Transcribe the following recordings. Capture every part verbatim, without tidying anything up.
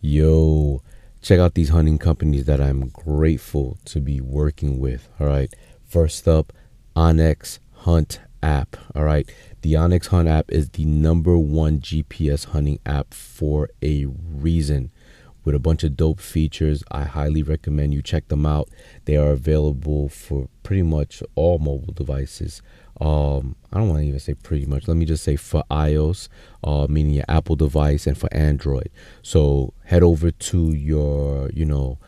yo, check out these hunting companies that I'm grateful to be working with. All right. First up, Onyx Hunt app. All right. The Onyx Hunt app is the number one G P S hunting app for a reason, with a bunch of dope features. I highly recommend you check them out. They are available for pretty much all mobile devices. Um, I don't want to even say pretty much. Let me just say for iOS, uh, meaning your Apple device, and for Android. So head over to your, you know,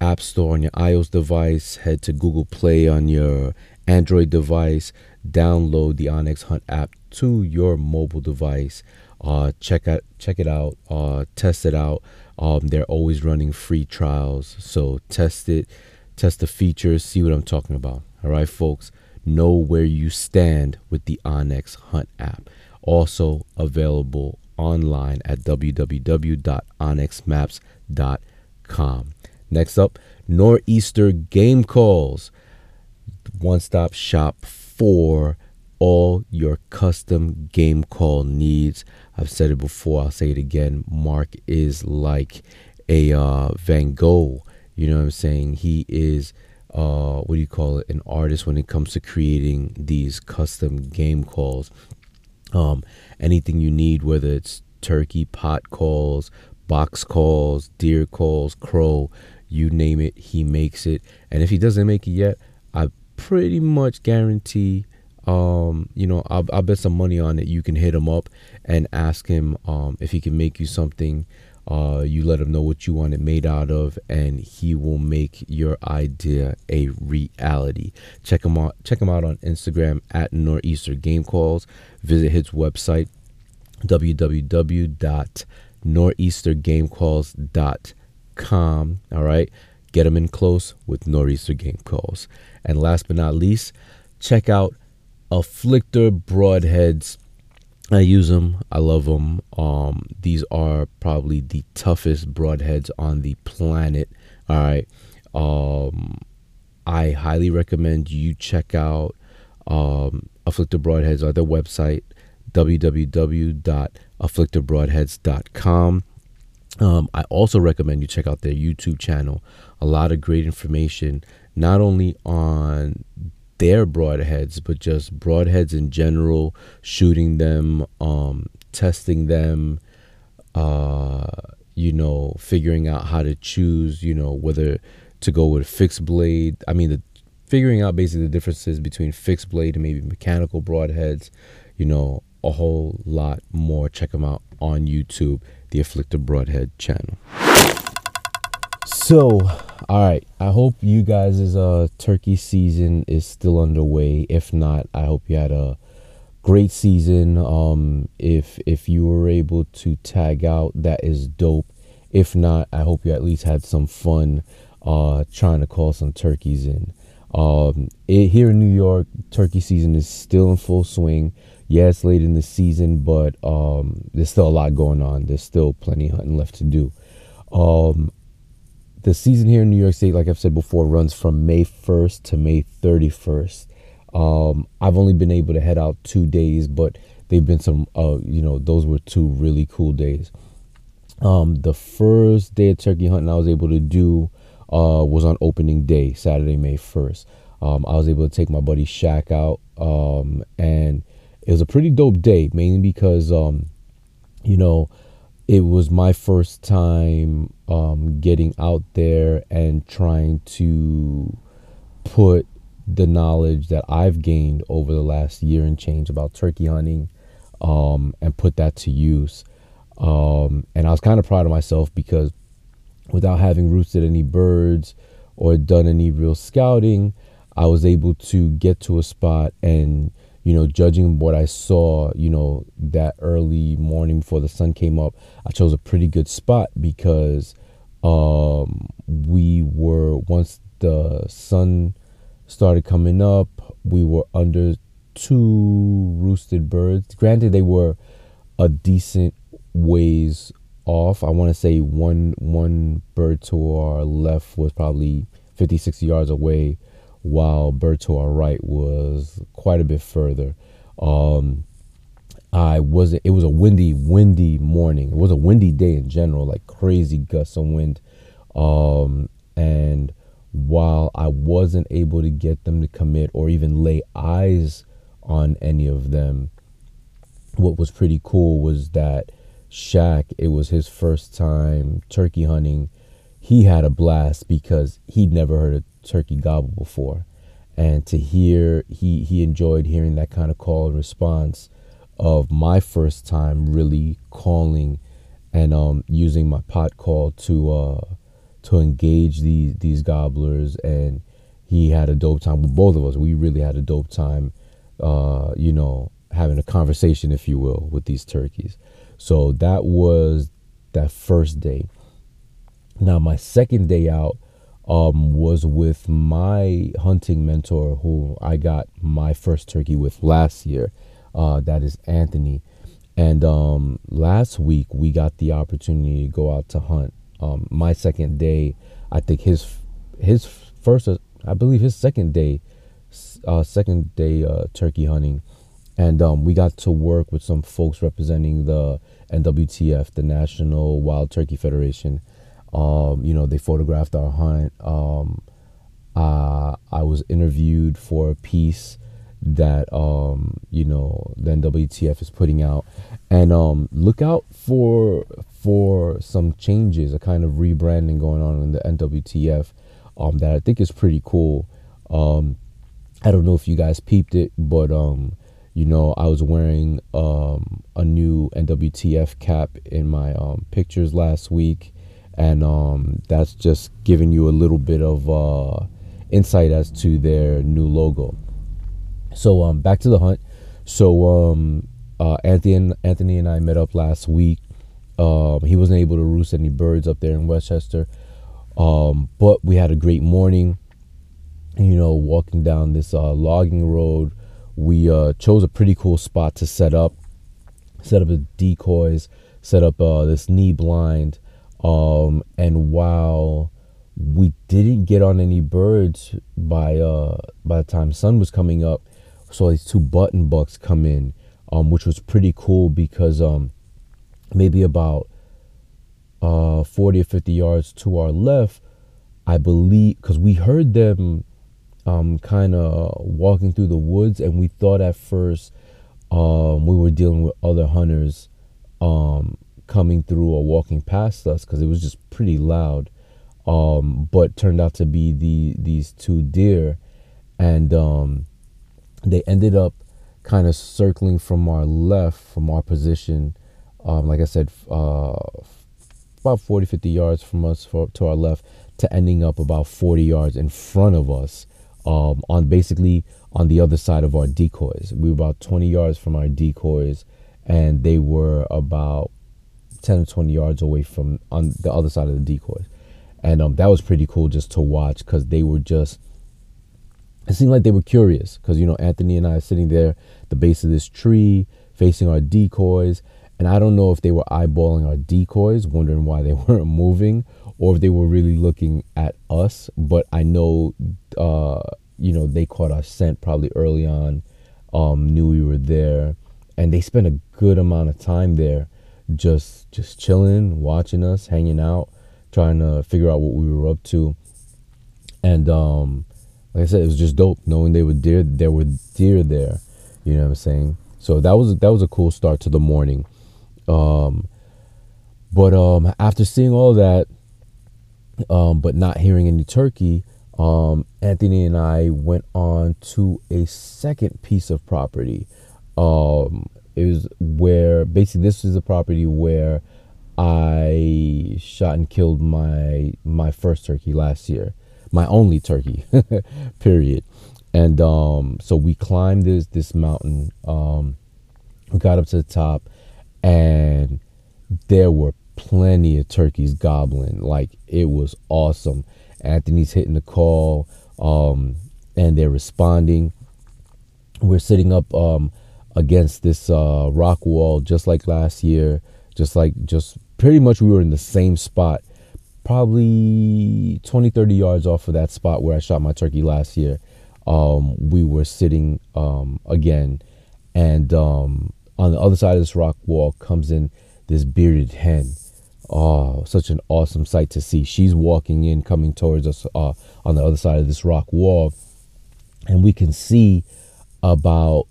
App Store on your iOS device. Head to Google Play on your Android device. Download the Onyx Hunt app to your mobile device. Uh, check out, check it out. Uh, test it out. Um, they're always running free trials, so test it, test the features, see what I'm talking about. All right, folks. Know where you stand with the Onyx Hunt app. Also available online at w w w dot onyx maps dot com. Next up, Nor'easter Game Calls. One-stop shop for all your custom game call needs. I've said it before, I'll say it again. Mark is like a uh, Van Gogh. You know what I'm saying? He is... Uh, what do you call it? An artist when it comes to creating these custom game calls. Um, anything you need, whether it's turkey pot calls, box calls, deer calls, crow, you name it, he makes it. And if he doesn't make it yet, I pretty much guarantee, um, you know, I'll, I'll bet some money on it. You can hit him up and ask him um, if he can make you something. Uh, you let him know what you want it made out of, and he will make your idea a reality. Check him out. Check him out on Instagram at Nor'easter Game Calls. Visit his website, w w w dot nor'easter game calls dot com. All right, get him in close with Nor'easter Game Calls. And last but not least, check out Afflictor Broadheads. I use them. I love them. Um, these are probably the toughest broadheads on the planet. All right. Um, I highly recommend you check out um, Afflictor Broadheads on their website, w w w dot afflictor broadheads dot com. Um, I also recommend you check out their YouTube channel. A lot of great information, not only on their broadheads, but just broadheads in general, shooting them, um, testing them, uh, you know, figuring out how to choose, you know, whether to go with fixed blade. I mean, the, figuring out basically the differences between fixed blade and maybe mechanical broadheads, you know, a whole lot more. Check them out on YouTube, the Afflictor Broadhead channel. So, all right, I hope you guys' uh, turkey season is still underway. If not, I hope you had a great season. Um, if if you were able to tag out, that is dope. If not, I hope you at least had some fun uh, trying to call some turkeys in. Um, it, here in New York, turkey season is still in full swing. Yeah, it's late in the season, but um, there's still a lot going on. There's still plenty of hunting left to do. Um, The season here in New York State, like I've said before, runs from May first to May thirty-first. Um, I've only been able to head out two days, but they've been some, uh, you know, those were two really cool days. Um, the first day of turkey hunting I was able to do uh, was on opening day, Saturday, May first. Um, I was able to take my buddy Shaq out, um, and it was a pretty dope day, mainly because, um, you know, it was my first time um, getting out there and trying to put the knowledge that I've gained over the last year and change about turkey hunting um, and put that to use. Um, and I was kind of proud of myself because without having roosted any birds or done any real scouting, I was able to get to a spot and, you know, judging what I saw, you know, that early morning before the sun came up, I chose a pretty good spot because um, we were, once the sun started coming up, we were under two roosted birds. Granted, they were a decent ways off. I want to say one one bird to our left was probably fifty, sixty yards away, while bird to our right was quite a bit further. Um, I wasn't, it was a windy, windy morning. It was a windy day in general, like crazy gusts of wind. Um, and while I wasn't able to get them to commit or even lay eyes on any of them, what was pretty cool was that Shaq, it was his first time turkey hunting. He had a blast because he'd never heard a turkey gobble before. And to hear, he, he enjoyed hearing that kind of call and response of my first time really calling and um, using my pot call to uh, to engage these these gobblers. And he had a dope time with both of us. We really had a dope time, uh, you know, having a conversation, if you will, with these turkeys. So that was that first day. Now, my second day out um, was with my hunting mentor, who I got my first turkey with last year. Uh, that is Anthony. And um, last week we got the opportunity to go out to hunt. Um, my second day, I think his his first, I believe his second day, uh, second day uh, turkey hunting. And um, we got to work with some folks representing the N W T F, the National Wild Turkey Federation. Um, you know, they photographed our hunt. Um, uh, I was interviewed for a piece that um you know the N W T F is putting out, and um look out for for some changes, a kind of rebranding going on in the N W T F um that I think is pretty cool. um I don't know if you guys peeped it, but um you know I was wearing um a new N W T F cap in my um pictures last week, and um that's just giving you a little bit of uh insight as to their new logo. So um, back to the hunt. So um, uh, Anthony and, Anthony and I met up last week. Um, he wasn't able to roost any birds up there in Westchester, um, but we had a great morning. You know, walking down this uh, logging road, we uh, chose a pretty cool spot to set up, set up the decoys, set up uh, this knee blind, um, and while we didn't get on any birds by uh, by the time sun was coming up. So these two button bucks come in, um, which was pretty cool because um, maybe about uh, forty or fifty yards to our left, I believe, because we heard them um, kind of walking through the woods, and we thought at first um, we were dealing with other hunters um, coming through or walking past us because it was just pretty loud, um, but turned out to be the these two deer, and um, they ended up kind of circling from our left, from our position, um, like I said, uh, about forty, fifty yards from us for, to our left, to ending up about forty yards in front of us, um, on basically on the other side of our decoys. We were about twenty yards from our decoys, and they were about ten or twenty yards away from on the other side of the decoys. And um, that was pretty cool just to watch, because they were just, it seemed like they were curious because, you know, Anthony and I are sitting there at the base of this tree facing our decoys. And I don't know if they were eyeballing our decoys, wondering why they weren't moving, or if they were really looking at us. But I know, uh, you know, they caught our scent probably early on, um, knew we were there. And they spent a good amount of time there just just chilling, watching us, hanging out, trying to figure out what we were up to. And um like I said, it was just dope knowing they were deer. There were deer there, you know what I'm saying. So that was that was a cool start to the morning. Um, but um, after seeing all that, um, but not hearing any turkey, um, Anthony and I went on to a second piece of property. Um, it was where basically this is the property where I shot and killed my my first turkey last year. My only turkey, period. And um, so we climbed this this mountain. Um, we got up to the top, and there were plenty of turkeys gobbling. Like, it was awesome. Anthony's hitting the call, um, and they're responding. We're sitting up um, against this uh, rock wall, just like last year. Just like, just pretty much we were in the same spot, probably twenty, thirty yards off of that spot where I shot my turkey last year. Um, we were sitting um, again, and um, on the other side of this rock wall comes in this bearded hen. Oh, such an awesome sight to see. She's walking in, coming towards us uh, on the other side of this rock wall. And we can see about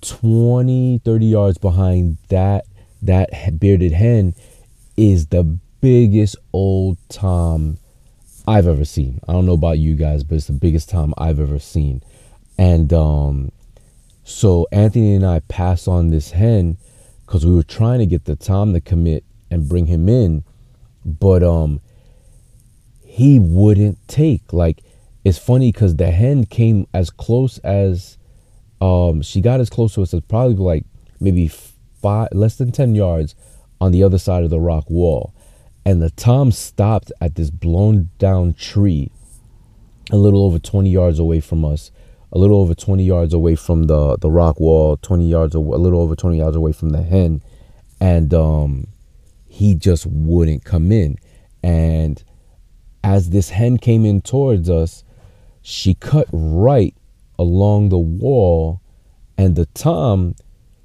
twenty, thirty yards behind that, that bearded hen is the biggest old tom I've ever seen. I don't know about you guys, but it's the biggest tom I've ever seen. And um, so Anthony and I passed on this hen because we were trying to get the tom to commit and bring him in, but um, he wouldn't take. Like, it's funny because the hen came as close as, um, she got as close to us as probably like maybe five, less than ten yards on the other side of the rock wall. And the tom stopped at this blown down tree a little over twenty yards away from us, a little over twenty yards away from the, the rock wall, twenty yards, a little over twenty yards away from the hen. And um, he just wouldn't come in. And as this hen came in towards us, she cut right along the wall, and the tom,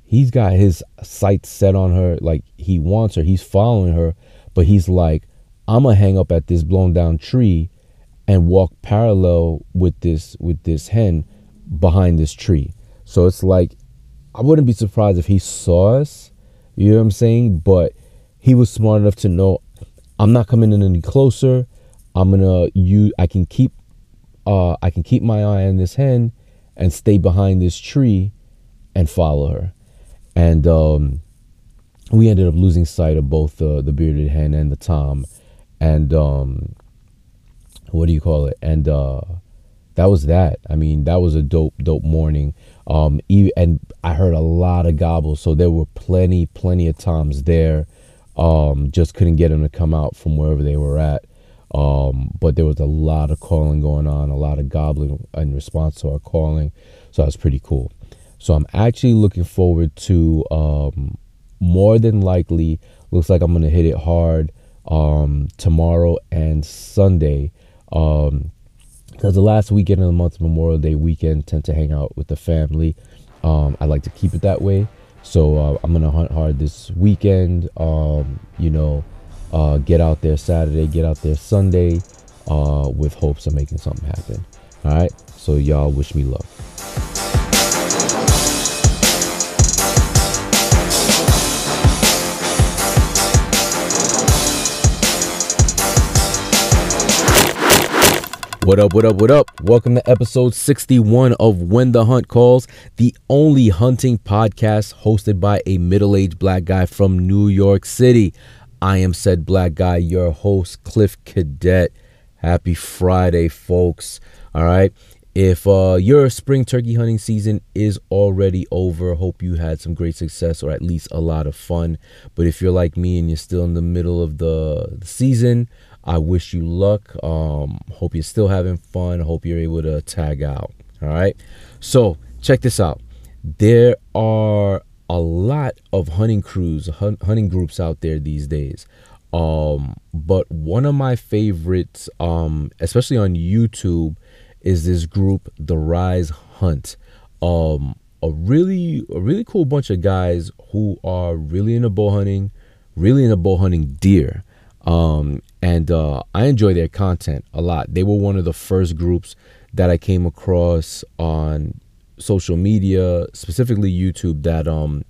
he's got his sights set on her, like he wants her, he's following her, but he's like, I'm gonna hang up at this blown down tree and walk parallel with this with this hen behind this tree. So it's like, I wouldn't be surprised if he saw us, you know what I'm saying? But he was smart enough to know, I'm not coming in any closer. I'm gonna use, I can keep uh I can keep my eye on this hen and stay behind this tree and follow her. And um we ended up losing sight of both the, the bearded hen and the tom, and um what do you call it? And uh that was that. I mean, that was a dope, dope morning. Um and I heard a lot of gobbles, so there were plenty, plenty of toms there. Um just couldn't get them to come out from wherever they were at. Um, but there was a lot of calling going on, a lot of gobbling in response to our calling. So that's pretty cool. So I'm actually looking forward to, um, more than likely, looks like I'm going to hit it hard, um, tomorrow and Sunday. Um, because the last weekend of the month, Memorial Day weekend, tend to hang out with the family. Um, I like to keep it that way. So, uh, I'm going to hunt hard this weekend. Um, you know, Uh, get out there Saturday, get out there Sunday, uh, with hopes of making something happen. All right. So y'all wish me luck. What up, what up, what up? Welcome to episode sixty-one of When the Hunt Calls, the only hunting podcast hosted by a middle-aged black guy from New York City. I am said black guy, your host, Cliff Cadet. Happy Friday, folks. All right. If uh, your spring turkey hunting season is already over, hope you had some great success or at least a lot of fun. But if you're like me and you're still in the middle of the, the season, I wish you luck. Um, hope you're still having fun. Hope you're able to tag out. All right. So check this out. There are a lot of hunting crews, hunt, hunting groups out there these days. Um, but one of my favorites, um, especially on YouTube, is this group, The Rise Hunt. Um, a really, a really cool bunch of guys who are really into bow hunting, really into bow hunting deer. Um, and uh, I enjoy their content a lot. They were one of the first groups that I came across on social media, specifically YouTube, that um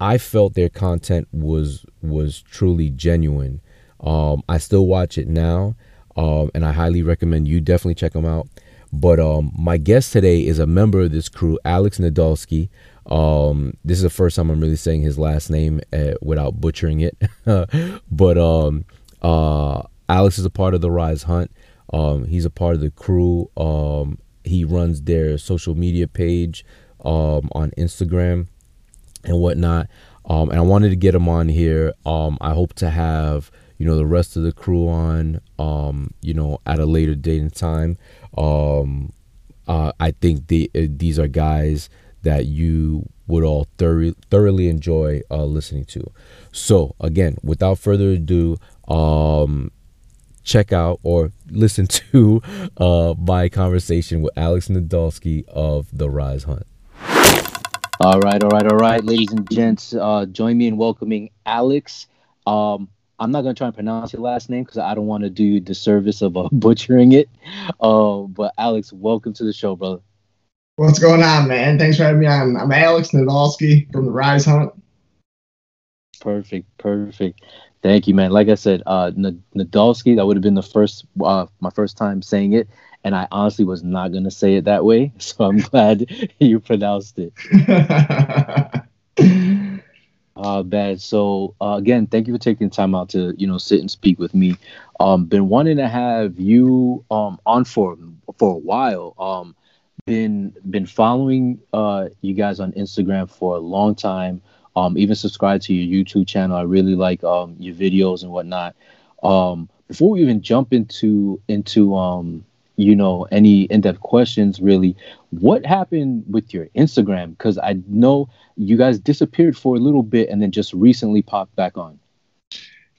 I felt their content was was truly genuine. um I still watch it now, um and I highly recommend you definitely check them out. But um my guest today is a member of this crew, Alex Nadolski. Um this is the first time I'm really saying his last name uh, without butchering it. But um uh Alex is a part of The Rise Hunt. Um he's a part of the crew. um He runs their social media page um, on Instagram and whatnot. Um, and I wanted to get him on here. Um, I hope to have, you know, the rest of the crew on, um, you know, at a later date and time. Um, uh, I think the, uh, these are guys that you would all thor- thoroughly enjoy uh, listening to. So, again, without further ado, um, check out or listen to uh, my conversation with Alex Nadolski of The Rise Hunt. All right, all right, all right, ladies and gents, uh, join me in welcoming Alex. Um, I'm not going to try and pronounce your last name because I don't want to do you the service of uh, butchering it. Uh, but Alex, welcome to the show, brother. What's going on, man? Thanks for having me on. I'm Alex Nadolski from the Rise Hunt. Perfect, perfect. Thank you, man. Like I said, uh, Nadolski, that would have been the first, uh, my first time saying it. And I honestly was not going to say it that way. So I'm glad you pronounced it. uh, bad. So, uh, again, thank you for taking time out to, you know, sit and speak with me. Um, been wanting to have you um, on for for a while. Um, been been following uh, you guys on Instagram for a long time. Um, even subscribe to your YouTube channel. I really like um, your videos and whatnot. Um, before we even jump into into um, you know, any in-depth questions, really, what happened with your Instagram? Because I know you guys disappeared for a little bit and then just recently popped back on.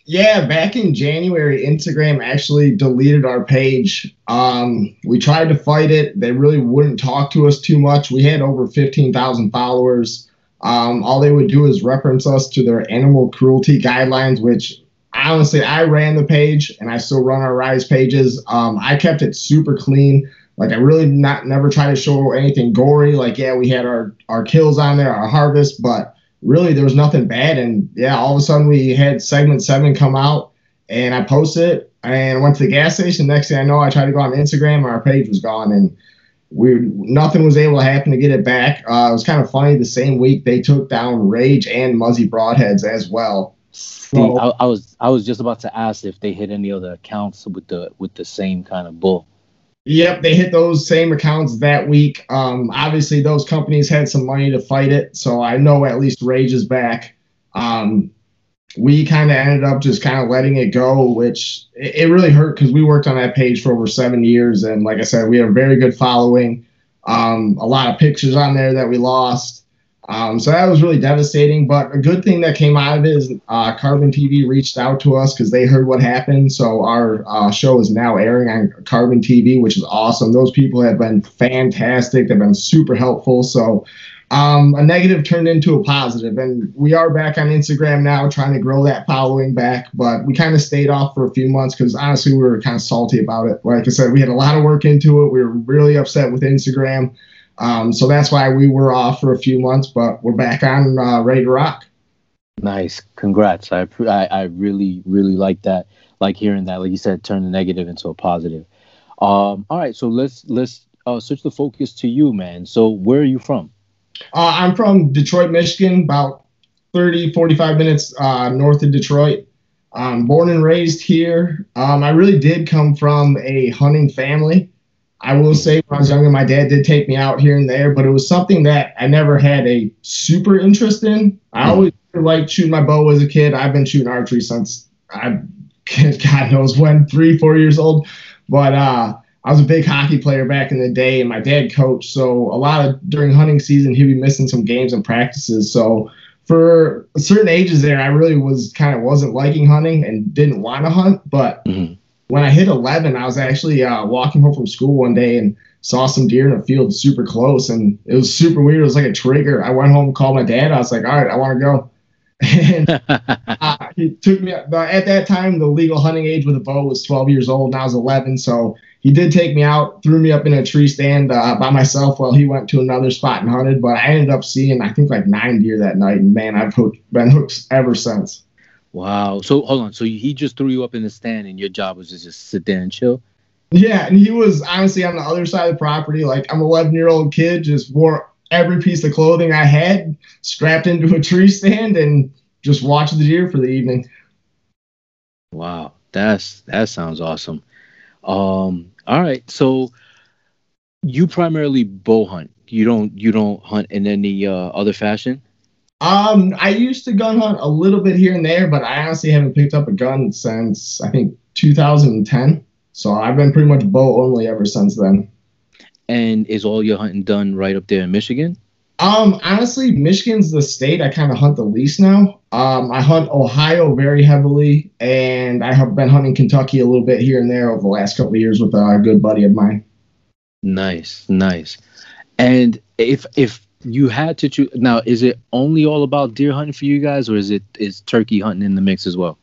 Yeah, back in January, Instagram actually deleted our page. Um, we tried to fight it. They really wouldn't talk to us too much. We had over fifteen thousand followers. Um, all they would do is reference us to their animal cruelty guidelines, which honestly, I ran the page and I still run our Rise pages. Um, I kept it super clean. Like I really not never try to show anything gory. Like, yeah, we had our, our kills on there, our harvest, but really there was nothing bad. And yeah, all of a sudden we had segment seven come out and I posted it and went to the gas station. Next thing I know, I tried to go on Instagram and our page was gone and we nothing was able to happen to get it back. Uh, it was kind of funny. The same week they took down Rage and Muzzy Broadheads as well. See, so, I, I was I was just about to ask if they hit any other accounts with the with the same kind of bull. Yep, they hit those same accounts that week. Um, obviously, those companies had some money to fight it, so I know at least Rage is back. Um, we kind of ended up just kind of letting it go, which it, it really hurt because we worked on that page for over seven years, and like I said, we had a very good following. Um, a lot of pictures on there that we lost. Um, so that was really devastating, but a good thing that came out of it is uh, Carbon T V reached out to us because they heard what happened. So our uh, show is now airing on Carbon T V, which is awesome. Those people have been fantastic. They've been super helpful. So um, a negative turned into a positive, and we are back on Instagram now trying to grow that following back. But we kind of stayed off for a few months because honestly, we were kind of salty about it. Like I said, we had a lot of work into it. We were really upset with Instagram. Um, so that's why we were off for a few months, but we're back on uh, ready to rock. Nice. Congrats. I, I I really, really like that. Like hearing that, like you said, turn the negative into a positive. Um, all right. So let's let's uh, switch the focus to you, man. So where are you from? Uh, I'm from Detroit, Michigan, about thirty, forty-five minutes uh, north of Detroit. Um, born and raised here. Um, I really did come from a hunting family. I will say when I was younger, my dad did take me out here and there, but it was something that I never had a super interest in. I always liked shooting my bow as a kid. I've been shooting archery since I, God knows when, three, four years old. But uh, I was a big hockey player back in the day, and my dad coached. So a lot of during hunting season, he'd be missing some games and practices. So for certain ages there, I really was kind of wasn't liking hunting and didn't want to hunt, but mm-hmm. When I hit eleven, I was actually uh, walking home from school one day and saw some deer in a field super close, and it was super weird. It was like a trigger. I went home and called my dad. I was like, all right, I want to go. And uh, he took me out. At that time, the legal hunting age with a bow was twelve years old, and I was eleven. So he did take me out, threw me up in a tree stand uh, by myself while he went to another spot and hunted. But I ended up seeing, I think, like nine deer that night, and, man, I've hooked, been hooked ever since. Wow. So hold on. So he just threw you up in the stand and your job was just, just sit there and chill? Yeah. And he was honestly on the other side of the property. Like I'm an eleven year old kid, just wore every piece of clothing I had, strapped into a tree stand and just watched the deer for the evening. Wow. That's, that sounds awesome. Um, all right. So you primarily bow hunt. You don't, you don't hunt in any uh, other fashion? Um, I used to gun hunt a little bit here and there, but I honestly haven't picked up a gun since, I think, two thousand ten. So I've been pretty much bow only ever since then. And is all your hunting done right up there in Michigan? Um, honestly, Michigan's the state I kind of hunt the least now. Um, I hunt Ohio very heavily, and I have been hunting Kentucky a little bit here and there over the last couple of years with a good buddy of mine. Nice, nice. And if, if, you had to choose. Now, is it only all about deer hunting for you guys, or is it is turkey hunting in the mix as well?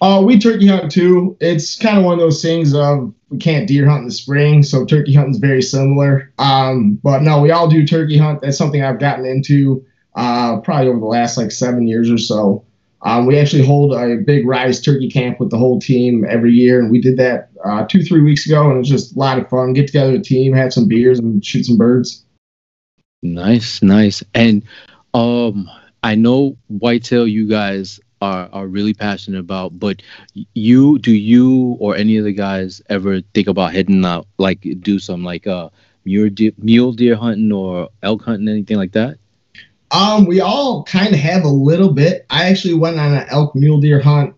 Uh, we turkey hunt too. It's kind of one of those things of we can't deer hunt in the spring, so turkey hunting is very similar. Um, but no, we all do turkey hunt. That's something I've gotten into uh, probably over the last like seven years or so. Um, we actually hold a big rise turkey camp with the whole team every year, and we did that uh, two, three weeks ago, and it was just a lot of fun. Get together a team, have some beers, and shoot some birds. Nice, nice. And um, I know whitetail you guys are, are really passionate about, but you do you or any of the guys ever think about heading out, like do some like uh, mule deer, mule deer hunting or elk hunting, anything like that? Um, we all kind of have a little bit. I actually went on an elk mule deer hunt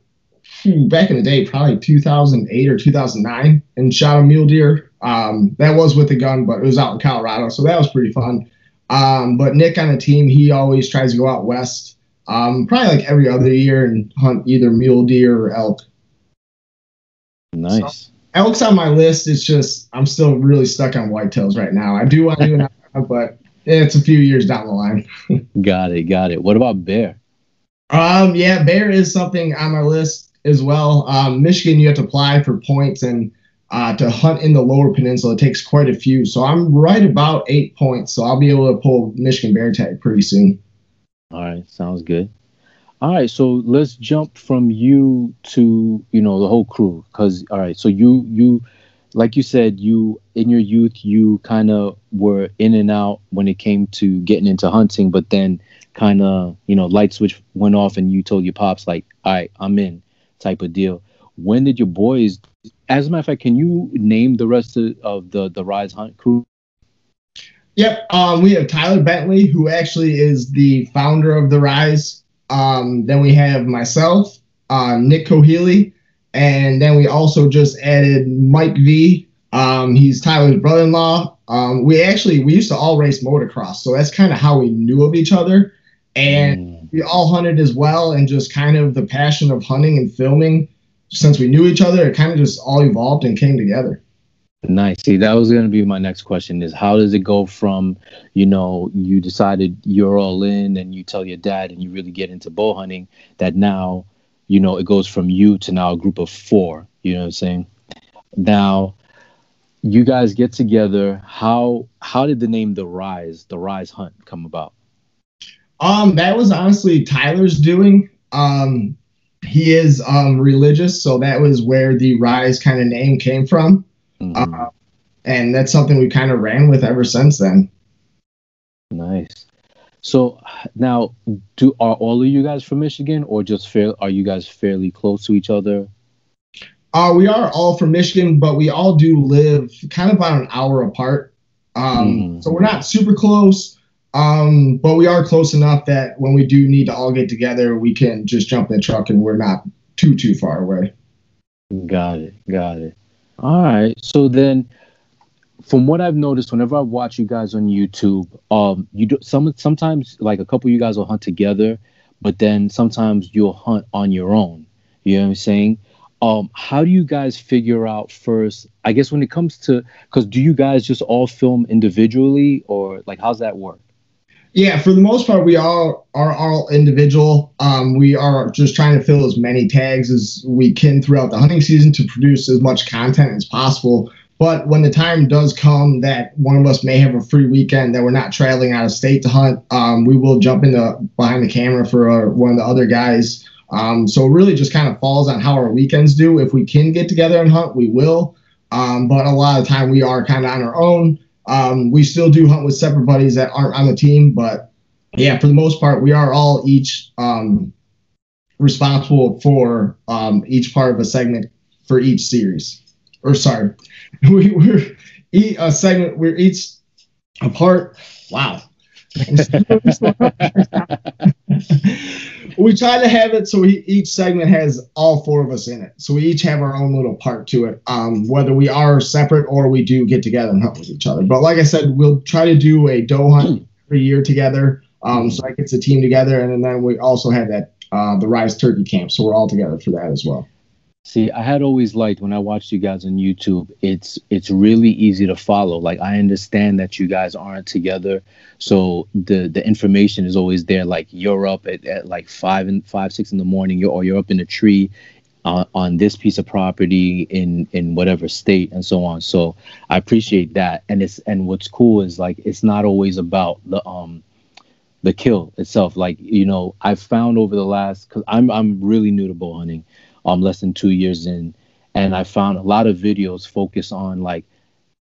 back in the day, probably two thousand eight or two thousand nine, and shot a mule deer. Um, that was with a gun, but it was out in Colorado, so that was pretty fun. Um, but Nick on the team, he always tries to go out west, um, probably like every other year, and hunt either mule deer or elk. Nice. So, elk's on my list. It's just I'm still really stuck on whitetails right now. I do want to do an elk, but it's a few years down the line. Got it, got it. What about bear? Um, yeah, bear is something on my list as well. Um, Michigan, you have to apply for points, and uh, to hunt in the Lower Peninsula, it takes quite a few. So I'm right about eight points, so I'll be able to pull Michigan bear tag pretty soon. All right, sounds good. All right, so let's jump from you to, you know, the whole crew. Because, all right, so you you. Like you said, you in your youth, you kind of were in and out when it came to getting into hunting, but then kind of, you know, light switch went off and you told your pops, like, all right, I'm in type of deal. When did your boys, as a matter of fact, can you name the rest of, of the, the Rise Hunt crew? Yep. Um, we have Tyler Bentley, who actually is the founder of the Rise. Um, then we have myself, uh, Nick Cohealy. And then we also just added Mike V. Um, he's Tyler's brother-in-law. Um, we actually, we used to all race motocross, so that's kind of how we knew of each other. And mm. we all hunted as well, and just kind of the passion of hunting and filming, since we knew each other, it kind of just all evolved and came together. Nice. See, that was going to be my next question is, how does it go from, you know, you decided you're all in and you tell your dad and you really get into bow hunting, that now, you know, it goes from you to now a group of four, you know what I'm saying? Now, you guys get together. How how did the name The Rise, The Rise Hunt come about? Um, that was honestly Tyler's doing. Um, he is um, religious, so that was where the Rise kind of name came from. Mm-hmm. Uh, and that's something we kind of ran with ever since then. Nice. So now, do are all of you guys from Michigan, or just fair, are you guys fairly close to each other? Uh, we are all from Michigan, but we all do live kind of about an hour apart. Um, mm. So we're not super close, um, but we are close enough that when we do need to all get together, we can just jump in the truck and we're not too, too far away. Got it. Got it. All right. So then, from what I've noticed, whenever I watch you guys on YouTube, um, you do, some sometimes like a couple of you guys will hunt together, but then sometimes you'll hunt on your own. You know what I'm saying? Um, how do you guys figure out first? I guess when it comes to, because do you guys just all film individually, or like how's that work? Yeah, for the most part, we all are all individual. Um, we are just trying to fill as many tags as we can throughout the hunting season to produce as much content as possible. But when the time does come that one of us may have a free weekend that we're not traveling out of state to hunt, um, we will jump into behind the camera for uh, one of the other guys. Um, so it really just kind of falls on how our weekends do. If we can get together and hunt, we will. Um, but a lot of the time we are kind of on our own. Um, we still do hunt with separate buddies that aren't on the team. But, yeah, for the most part, we are all each um, responsible for um, each part of a segment for each series. Or sorry, we, we're each a segment. We're each a part. Wow. We try to have it so we, each segment has all four of us in it. So we each have our own little part to it. Um, whether we are separate or we do get together and hunt with each other. But like I said, we'll try to do a doe hunt every year together. Um, so that gets a team together, and then we also have that uh, the Rise Turkey Camp. So we're all together for that as well. See, I had always liked when I watched you guys on YouTube, it's it's really easy to follow. Like, I understand that you guys aren't together, so the the information is always there. Like, you're up at, at like five and five, six in the morning, you're, or you're up in a tree uh, on this piece of property in in whatever state and so on. So I appreciate that. And it's and what's cool is, like, it's not always about the um the kill itself. Like, you know, I've found over the last, because I'm I'm really new to bow hunting. Um, less than two years in, and I found a lot of videos focus on, like,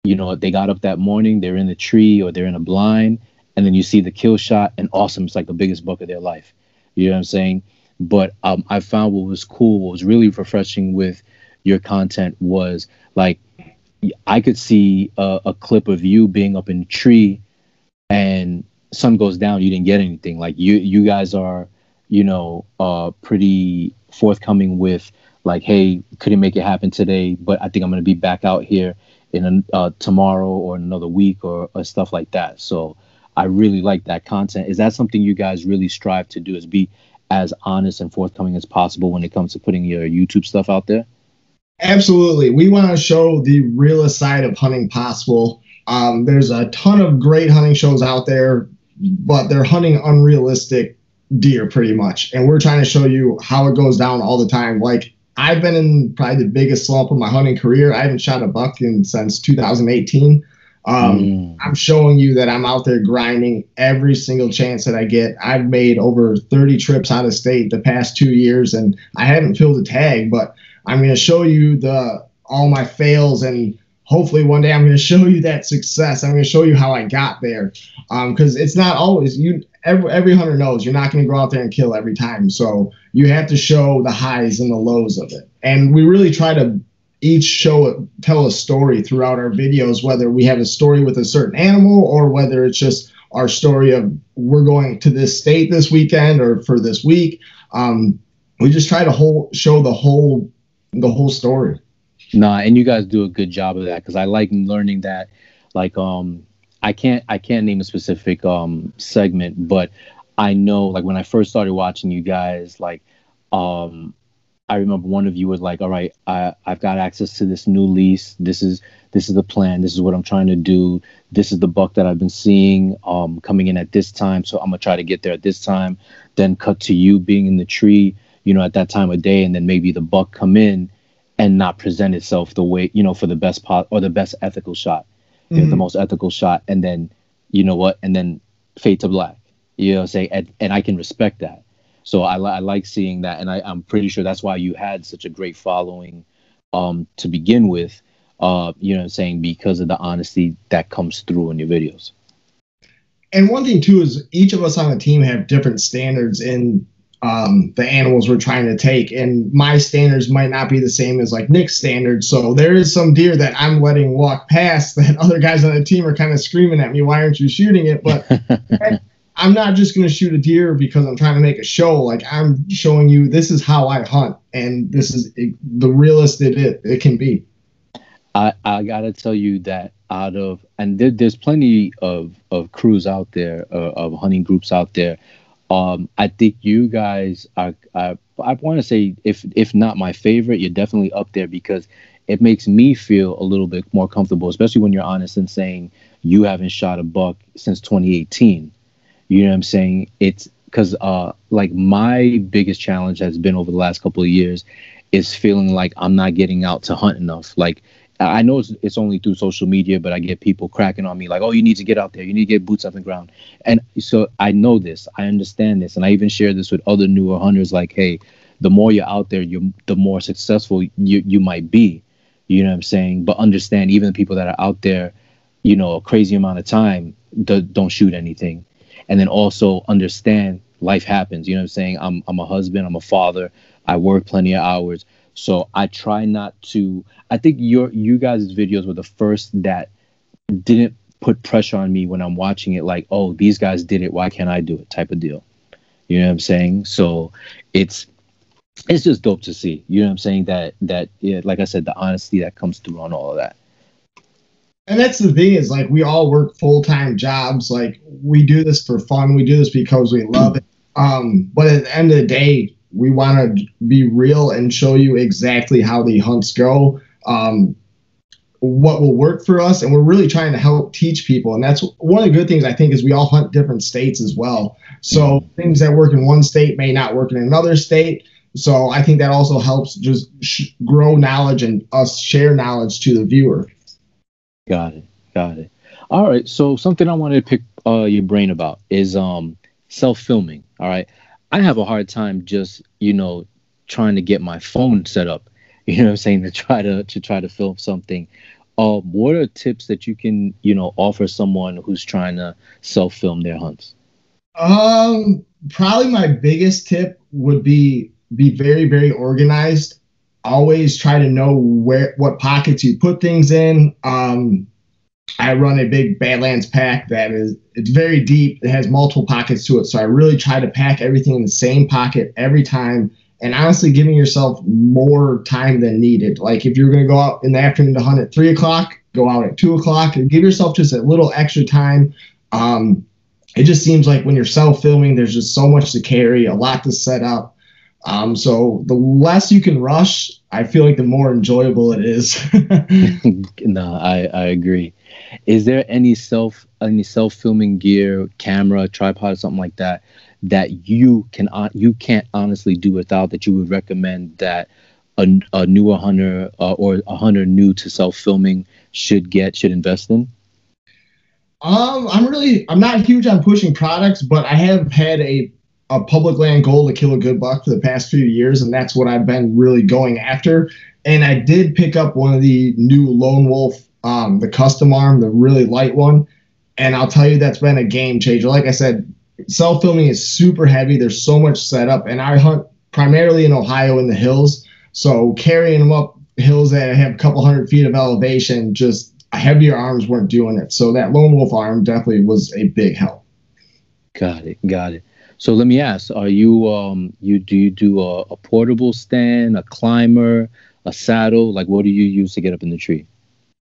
you know, they got up that morning, they're in the tree or they're in a blind, and then you see the kill shot, and awesome, it's like the biggest buck of their life. You know what I'm saying? But um, I found what was cool, what was really refreshing with your content was, like, I could see a, a clip of you being up in a tree, and sun goes down, you didn't get anything. Like, you, you guys are, you know, uh, pretty forthcoming with, like, hey, couldn't make it happen today, but I think I'm going to be back out here in a, uh, tomorrow or in another week or, or stuff like that. So I really like that content. Is that something you guys really strive to do, is be as honest and forthcoming as possible when it comes to putting your YouTube stuff out there? Absolutely. We want to show the realest side of hunting possible. Um, there's a ton of great hunting shows out there, but they're hunting unrealistic deer pretty much, and we're trying to show you how it goes down all the time. Like, I've been in probably the biggest slump of my hunting career. I haven't shot a buck in since two thousand eighteen. um mm. I'm showing you that I'm out there grinding every single chance that I get. I've made over thirty trips out of state the past two years, and I haven't filled a tag, but I'm going to show you the all my fails, and hopefully one day I'm going to show you that success. I'm going to show you how I got there, um because it's not always you. Every, every hunter knows you're not going to go out there and kill every time. So you have to show the highs and the lows of it. And we really try to each show it, tell a story throughout our videos, whether we have a story with a certain animal or whether it's just our story of we're going to this state this weekend or for this week. Um, we just try to whole, show the whole, the whole story. Nah, and you guys do a good job of that, because I like learning that, like, um, I can't I can't name a specific um, segment, but I know, like, when I first started watching you guys, like, um, I remember one of you was like, all right, I, I've got access to this new lease. This is this is the plan. This is what I'm trying to do. This is the buck that I've been seeing um, coming in at this time. So I'm going to try to get there at this time. Then cut to you being in the tree, you know, at that time of day. And then maybe the buck come in and not present itself the way, you know, for the best pot or the best ethical shot. Mm-hmm. The most ethical shot, and then, you know what, and then fade to black, you know what I'm saying? And, and I can respect that. So I, I like seeing that, and I, I'm pretty sure that's why you had such a great following um, to begin with, uh, you know what I'm saying, because of the honesty that comes through in your videos. And one thing, too, is each of us on the team have different standards in um, the animals we're trying to take, and my standards might not be the same as, like, Nick's standards. So there is some deer that I'm letting walk past that other guys on the team are kind of screaming at me, why aren't you shooting it? But I'm not just going to shoot a deer because I'm trying to make a show. Like, I'm showing you, this is how I hunt, and this is it, the realest it, it, it can be. I, I gotta tell you that out of, and there, there's plenty of, of crews out there, uh, of hunting groups out there. Um, I think you guys are, are I want to say, if if not my favorite, you're definitely up there, because it makes me feel a little bit more comfortable, especially when you're honest and saying you haven't shot a buck since twenty eighteen. You know what I'm saying? It's because, uh, like, my biggest challenge has been over the last couple of years is feeling like I'm not getting out to hunt enough. Like, I know it's, it's only through social media, but I get people cracking on me like, oh, you need to get out there. You need to get boots on the ground. And so I know this. I understand this. And I even share this with other newer hunters, like, hey, the more you're out there, you the more successful you, you might be. You know what I'm saying? But understand, even the people that are out there, you know, a crazy amount of time, the, don't shoot anything. And then also understand life happens. You know what I'm saying? I'm, I'm a husband. I'm a father. I work plenty of hours. So I try not to, I think your, you guys' videos were the first that didn't put pressure on me when I'm watching it. Like, oh, these guys did it, why can't I do it? Type of deal. You know what I'm saying? So it's, it's just dope to see, you know what I'm saying? That, that, yeah, like I said, the honesty that comes through on all of that. And that's the thing is, like, we all work full-time jobs. Like, we do this for fun. We do this because we love it. Um, but at the end of the day, we want to be real and show you exactly how the hunts go, um, what will work for us. And we're really trying to help teach people. And that's one of the good things, I think, is we all hunt different states as well. So things that work in one state may not work in another state. So I think that also helps just sh- grow knowledge and us share knowledge to the viewer. Got it. Got it. All right. So something I wanted to pick uh, your brain about is um, self-filming. All right. I have a hard time just, you know, trying to get my phone set up, you know what I'm saying, to try to to try to film something. Um, what are tips that you can, you know, offer someone who's trying to self-film their hunts? Um, probably my biggest tip would be be very, very organized. Always try to know where what pockets you put things in. Um, I run a big Badlands pack that is it's very deep. It has multiple pockets to it. So I really try to pack everything in the same pocket every time. And honestly, giving yourself more time than needed. Like if you're going to go out in the afternoon to hunt at three o'clock, go out at two o'clock and give yourself just a little extra time. Um, it just seems like when you're self-filming, there's just so much to carry, a lot to set up. Um, so the less you can rush, I feel like the more enjoyable it is. No, I, I agree. Is there any self any self-filming gear, camera, tripod, something like that, that you can uh, you can't honestly do without, that you would recommend that a, a newer hunter uh, or a hunter new to self-filming should get should invest in? Um, I'm really I'm not huge on pushing products, but I have had a a public land goal to kill a good buck for the past few years, and that's what I've been really going after. And I did pick up one of the new Lone Wolf, um, the custom arm, the really light one, and I'll tell you that's been a game changer. Like I said, self-filming is super heavy. There's so much setup, and I hunt primarily in Ohio in the hills, so carrying them up hills that have a couple hundred feet of elevation, just heavier arms weren't doing it. So that Lone Wolf arm definitely was a big help. Got it, got it. So let me ask: Are you um you do you do a, a portable stand, a climber, a saddle? Like, what do you use to get up in the tree?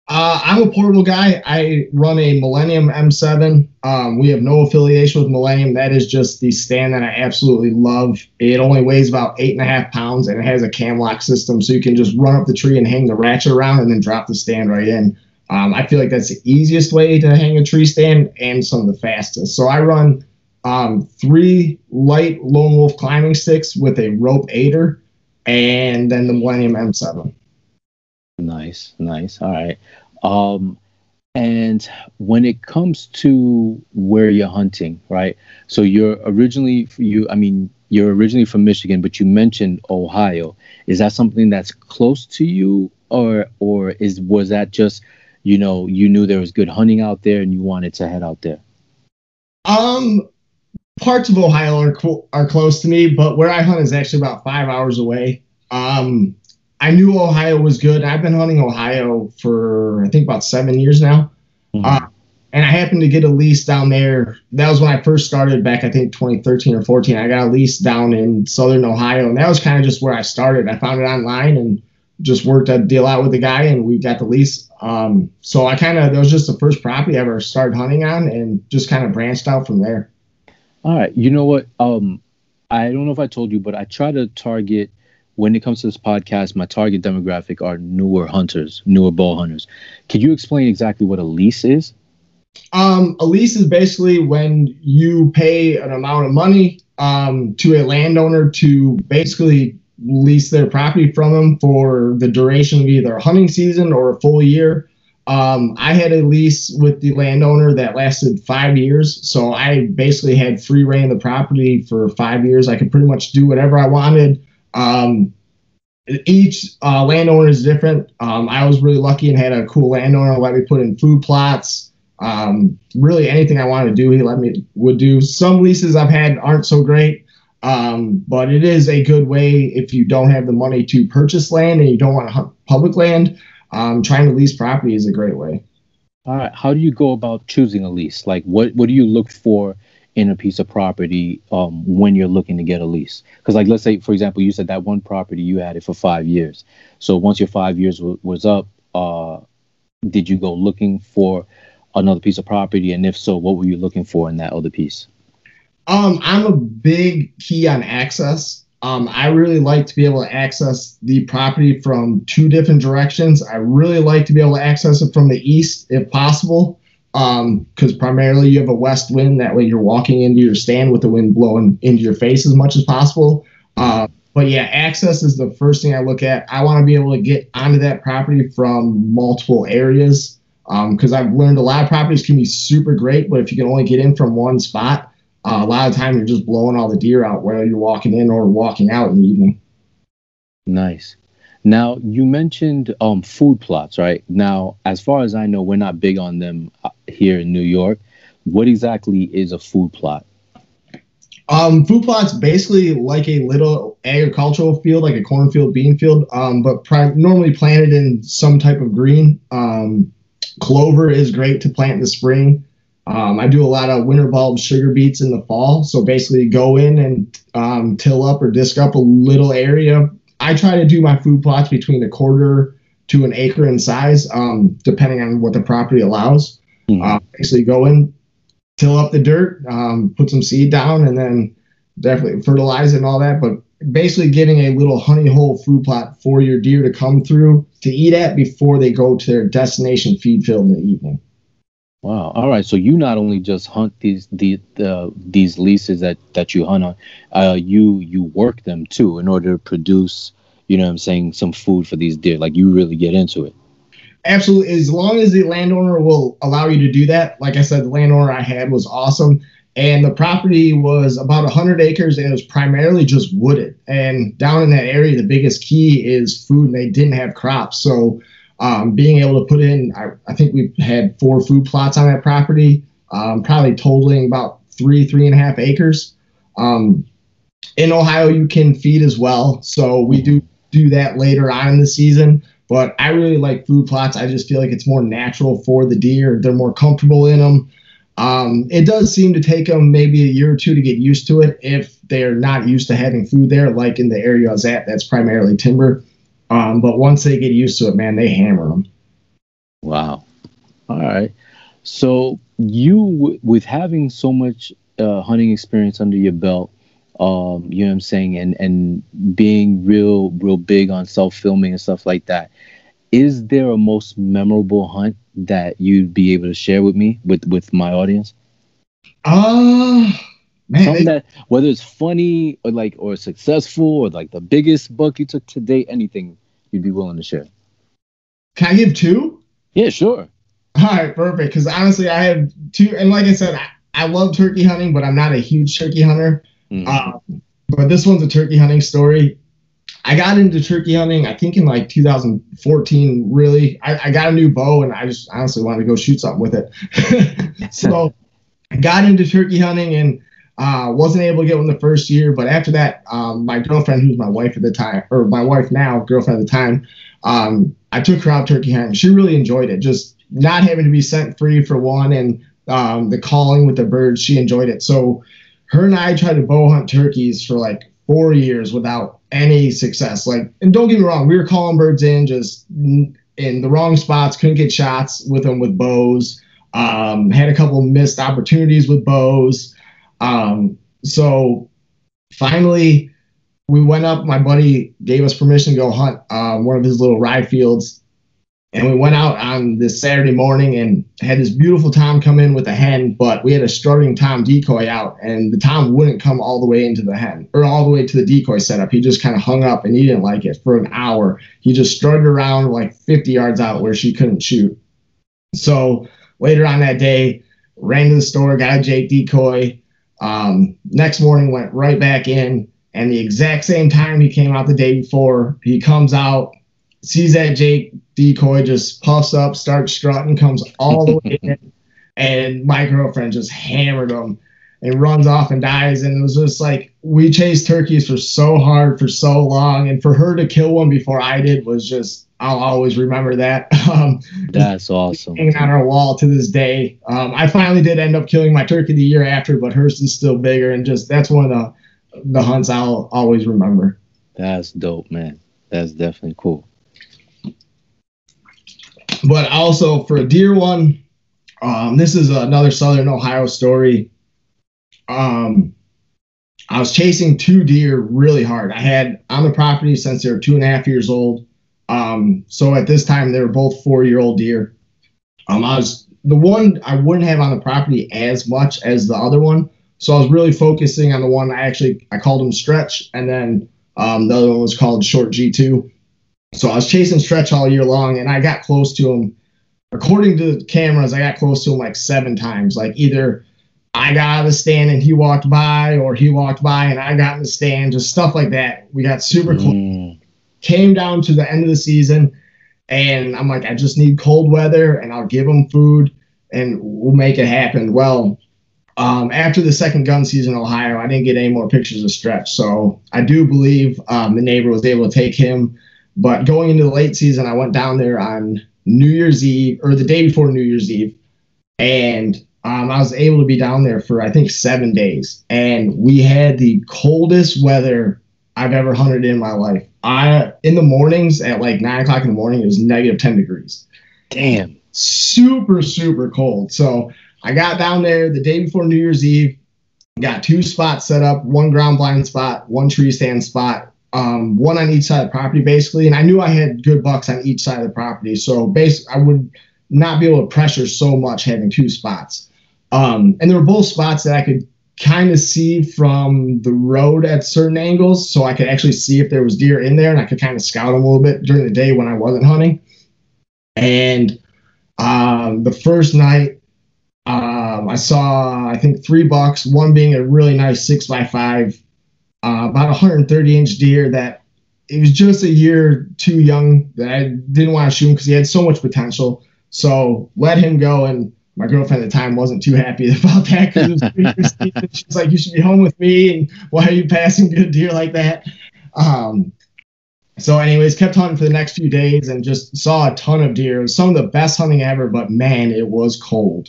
Uh, I'm a portable guy. I run a Millennium M seven. Um, we have no affiliation with Millennium. That is just the stand that I absolutely love. It only weighs about eight and a half pounds, and it has a cam lock system, so you can just run up the tree and hang the ratchet around, and then drop the stand right in. Um, I feel like that's the easiest way to hang a tree stand, and some of the fastest. So I run um, three light Lone Wolf climbing sticks with a rope aider, and then the Millennium M seven. Nice, nice. All right. Um, and when it comes to where you're hunting, right? So you're originally you. I mean, you're originally from Michigan, but you mentioned Ohio. Is that something that's close to you, or or is was that just, you know, you knew there was good hunting out there and you wanted to head out there? Um, parts of Ohio are co- are close to me, but where I hunt is actually about five hours away. Um. I knew Ohio was good. I've been hunting Ohio for, I think, about seven years now. Mm-hmm. Uh, and I happened to get a lease down there. That was when I first started back, I think, twenty thirteen or fourteen. I got a lease down in southern Ohio, and that was kind of just where I started. I found it online and just worked a deal out with the guy, and we got the lease. Um, so I kind of, that was just the first property I ever started hunting on, and just kind of branched out from there. All right. You know what? Um, I don't know if I told you, but I try to target, when it comes to this podcast, my target demographic are newer hunters, newer bow hunters. Could you explain exactly what a lease is? Um, a lease is basically when you pay an amount of money um, to a landowner to basically lease their property from them for the duration of either a hunting season or a full year. Um, I had a lease with the landowner that lasted five years. So I basically had free rein of the property for five years. I could pretty much do whatever I wanted. Um, each uh, landowner is different. Um, I was really lucky and had a cool landowner let me put in food plots. Um, really anything I wanted to do, he let me would do. Some leases I've had aren't so great, um, but it is a good way if you don't have the money to purchase land and you don't want to hunt public land. Um, trying to lease property is a great way. All right. How do you go about choosing a lease? Like, what what do you look for in a piece of property um, when you're looking to get a lease? Because, like, let's say, for example, you said that one property, you had it for five years. So once your five years w- was up, uh, did you go looking for another piece of property? And if so, what were you looking for in that other piece? Um, I'm a big key on access. Um, I really like to be able to access the property from two different directions. I really like to be able to access it from the east if possible, because um, primarily you have a west wind. That way you're walking into your stand with the wind blowing into your face as much as possible. Uh, but yeah, access is the first thing I look at. I want to be able to get onto that property from multiple areas, because um, I've learned a lot of properties can be super great, but if you can only get in from one spot, Uh, a lot of time you're just blowing all the deer out, whether you're walking in or walking out in the evening. Nice. Now, you mentioned um, food plots, right? Now, as far as I know, we're not big on them here in New York. What exactly is a food plot? Um, food plots basically like a little agricultural field, like a cornfield, bean field, um, but prim- normally planted in some type of green. Um, clover is great to plant in the spring. Um, I do a lot of winter bulb sugar beets in the fall. So basically go in and um, till up or disc up a little area. I try to do my food plots between a quarter to an acre in size, um, depending on what the property allows. Mm-hmm. Uh, basically go in, till up the dirt, um, put some seed down, and then definitely fertilize and all that. But basically getting a little honey hole food plot for your deer to come through to eat at before they go to their destination feed field in the evening. Wow. All right. So you not only just hunt these the, uh, these leases that, that you hunt on, uh, you you work them too in order to produce, you know what I'm saying, some food for these deer. Like you really get into it. Absolutely. As long as the landowner will allow you to do that. Like I said, the landowner I had was awesome. And the property was about one hundred acres, and it was primarily just wooded. And down in that area, the biggest key is food, and they didn't have crops. So Um, being able to put in, I, I think we've had four food plots on that property, um, probably totaling about three, three and a half acres. Um, in Ohio, you can feed as well. So we do do that later on in the season. But I really like food plots. I just feel like it's more natural for the deer. They're more comfortable in them. Um, it does seem to take them maybe a year or two to get used to it if they're not used to having food there, like in the area I was at, that's primarily timber. Um, but once they get used to it, man, they hammer them. Wow. All right. So you, w- with having so much uh, hunting experience under your belt, um, you know what I'm saying, and, and being real, real big on self-filming and stuff like that, is there a most memorable hunt that you'd be able to share with me, with, with my audience? Uh, man. Something that, whether it's funny or like or successful or like the biggest buck you took today, anything you'd be willing to share. Can I give two? Yeah, sure. All right, perfect. Because honestly, I have two. And like I said, I, I love turkey hunting, but I'm not a huge turkey hunter. Mm-hmm. Um, but this one's a turkey hunting story. I got into turkey hunting, I think in like two thousand fourteen, really. I, I got a new bow, and I just honestly wanted to go shoot something with it. So I got into turkey hunting, and Uh, wasn't able to get one the first year, but after that, um, my girlfriend, who's my wife at the time, or my wife now, girlfriend at the time, um, I took her out turkey hunting. She really enjoyed it, just not having to be sent free for one, and um, the calling with the birds, she enjoyed it. So her and I tried to bow hunt turkeys for like four years without any success. Like, and don't get me wrong, we were calling birds in just in the wrong spots, couldn't get shots with them with bows, um, had a couple missed opportunities with bows. Um, so finally we went up, my buddy gave us permission to go hunt, um, uh, one of his little rye fields. And we went out on this Saturday morning and had this beautiful tom come in with a hen, but we had a strutting tom decoy out, and the tom wouldn't come all the way into the hen or all the way to the decoy setup. He just kind of hung up, and he didn't like it for an hour. He just strutted around like fifty yards out where she couldn't shoot. So later on that day, ran to the store, got a Jake decoy. Um, next morning went right back in, and the exact same time he came out the day before, he comes out, sees that Jake decoy, just puffs up, starts strutting, comes all the way in, and my girlfriend just hammered him and runs off and dies. And it was just like, we chased turkeys for so hard, for so long, and for her to kill one before I did was just, I'll always remember that. Um, That's awesome. Hanging on our wall to this day. Um, I finally did end up killing my turkey the year after, but hers is still bigger, and just that's one of the the hunts I'll always remember. That's dope, man. That's definitely cool. But also for a deer one, um, this is another Southern Ohio story. Um, I was chasing two deer really hard. I had on the property since they were two and a half years old. Um, so at this time, they were both four-year-old deer. Um, I was the one I wouldn't have on the property as much as the other one. So I was really focusing on the one I actually, I called him Stretch, and then um, the other one was called Short G two. So I was chasing Stretch all year long, and I got close to him. According to the cameras, I got close to him like seven times. Like either I got out of the stand and he walked by, or he walked by and I got in the stand, just stuff like that. We got super close. Mm. Came down to the end of the season, and I'm like, I just need cold weather, and I'll give him food, and we'll make it happen. Well, um, after the second gun season in Ohio, I didn't get any more pictures of Stretch. So I do believe um, the neighbor was able to take him. But going into the late season, I went down there on New Year's Eve, or the day before New Year's Eve, and um, I was able to be down there for, I think, seven days. And we had the coldest weather I've ever hunted in my life. I in the mornings at like nine o'clock in the morning, it was negative ten degrees. Damn, super super cold. So I got down there the day before New Year's Eve, got two spots set up: one ground blind spot, one tree stand spot, um, one on each side of the property, basically. And I knew I had good bucks on each side of the property, so basically I would not be able to pressure so much having two spots. Um, and there were both spots that I could kind of see from the road at certain angles, so I could actually see if there was deer in there, and I could kind of scout them a little bit during the day when I wasn't hunting. And um, the first night, um, I saw, I think, three bucks, one being a really nice six by five, uh, about one hundred thirty inch deer that it was just a year too young that I didn't want to shoot him because he had so much potential. So let him go. And my girlfriend at the time wasn't too happy about that because she's like, "You should be home with me, and why are you passing good deer like that?" Um, so, anyways, kept hunting for the next few days and just saw a ton of deer. It was some of the best hunting ever, but man, it was cold.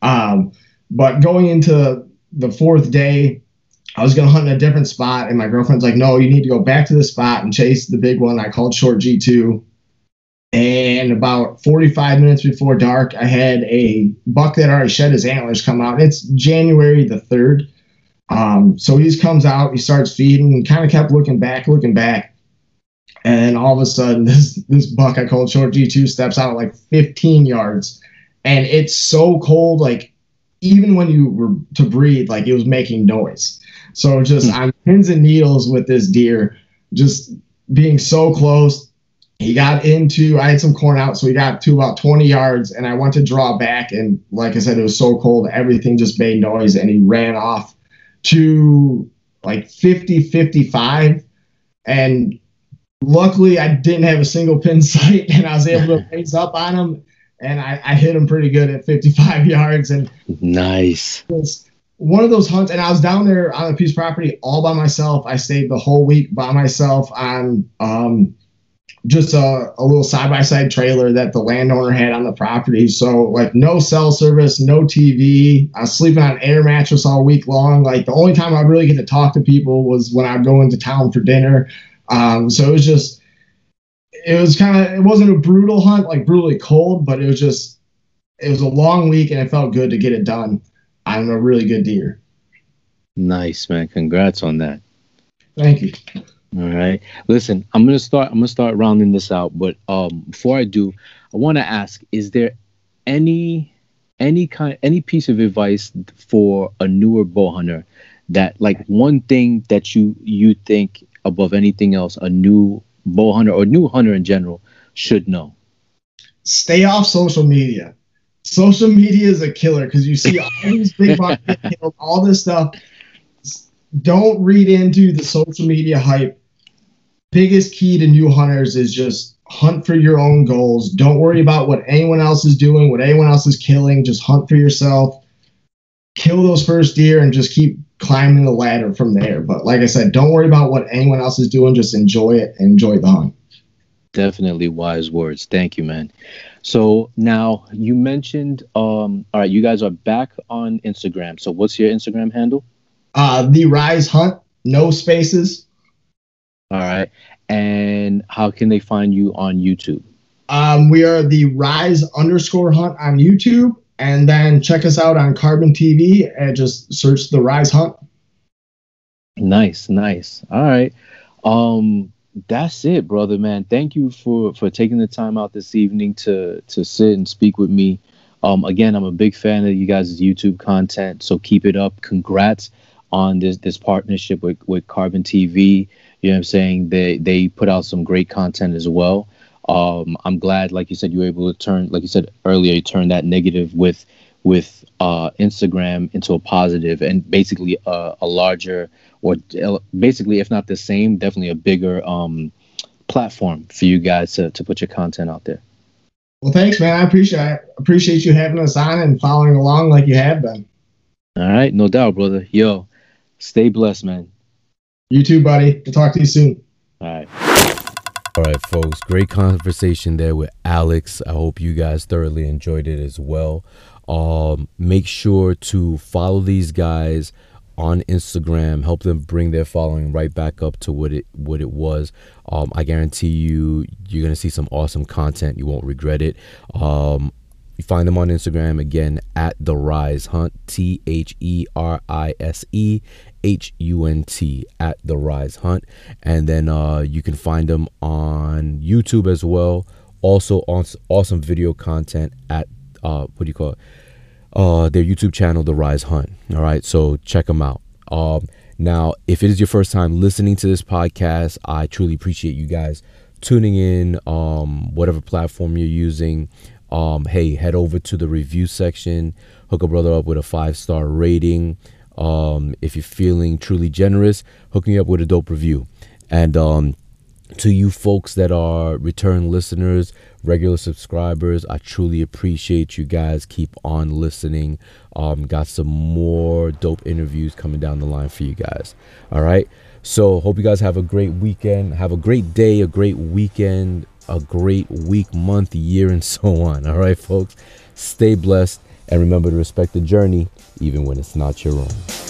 Um, but going into the fourth day, I was going to hunt in a different spot, and my girlfriend's like, "No, you need to go back to the spot and chase the big one." I called Short G two. And about forty-five minutes before dark, I had a buck that already shed his antlers come out. It's January the third. Um, so he just comes out, he starts feeding, and kind of kept looking back, looking back. And then all of a sudden, this this buck I called Short G two steps out like fifteen yards. And it's so cold, like even when you were to breathe, like it was making noise. So just mm-hmm. on pins and needles with this deer, just being so close. He got into, I had some corn out, so he got to about twenty yards, and I went to draw back, and like I said, it was so cold, everything just made noise, and he ran off to like fifty, fifty-five, and luckily I didn't have a single pin sight, and I was able to raise up on him, and I, I hit him pretty good at fifty-five yards. And nice. One of those hunts, and I was down there on a piece of property all by myself. I stayed the whole week by myself on um, just a, a little side-by-side trailer that the landowner had on the property. So like no cell service, no T V. I was sleeping on an air mattress all week long. Like the only time I really get to talk to people was when I go into town for dinner. Um, so it was just, it was kind of, it wasn't a brutal hunt, like brutally cold, but it was just, it was a long week, and it felt good to get it done on a really good deer. Nice, man. Congrats on that. Thank you. All right. Listen, I'm gonna start. I'm gonna start rounding this out. But um, before I do, I want to ask: is there any any kind any piece of advice for a newer bow hunter that, like, one thing that you you think above anything else a new bow hunter or new hunter in general should know? Stay off social media. Social media is a killer because you see all these big bucks get killed, all this stuff. Don't read into the social media hype. Biggest key to new hunters is just hunt for your own goals. Don't worry about what anyone else is doing, what anyone else is killing. Just hunt for yourself. Kill those first deer and just keep climbing the ladder from there. But like I said, don't worry about what anyone else is doing. Just enjoy it. Enjoy the hunt. Definitely wise words. Thank you, man. So now you mentioned, um, all right, you guys are back on Instagram. So what's your Instagram handle? Uh, the Rise Hunt, no spaces. All right. And how can they find you on YouTube? Um, we are the Rise underscore Hunt on YouTube. And then check us out on Carbon T V and just search the Rise Hunt. Nice, nice. All right. Um, that's it, brother, man. Thank you for, for taking the time out this evening to to sit and speak with me. Um, again, I'm a big fan of you guys' YouTube content, so keep it up. Congrats on this this partnership with, with Carbon T V. You know what I'm saying? They they put out some great content as well. Um, I'm glad, like you said, you were able to turn, like you said earlier, you turned that negative with with uh, Instagram into a positive and basically a, a larger, or basically, if not the same, definitely a bigger um, platform for you guys to, to put your content out there. Well, thanks, man. I appreciate I appreciate you having us on and following along like you have been. All right. No doubt, brother. Yo, stay blessed, man. You too, buddy. We'll talk to you soon. All right. All right, folks, great conversation there with Alex. I hope you guys thoroughly enjoyed it as well. Um, make sure to follow these guys on Instagram. Help them bring their following right back up to what it what it was. Um, I guarantee you, you're gonna see some awesome content. You won't regret it. Um, you find them on Instagram again at The Rise Hunt, T H E R I S E. H U N T, at The Rise Hunt. And then uh, you can find them on YouTube as well. Also on awesome video content at uh, what do you call it? Uh, their YouTube channel, The Rise Hunt. All right, so check them out. Um, now, if it is your first time listening to this podcast, I truly appreciate you guys tuning in. Um, whatever platform you're using, um, hey, head over to the review section. Hook a brother up with a five star rating. Um, if you're feeling truly generous, hook me up with a dope review. And um, to you folks that are return listeners, regular subscribers, I truly appreciate you guys. Keep on listening. Um, got some more dope interviews coming down the line for you guys. All right. So hope you guys have a great weekend. Have a great day, a great weekend, a great week, month, year, and so on. All right, folks. Stay blessed. And remember to respect the journey, even when it's not your own.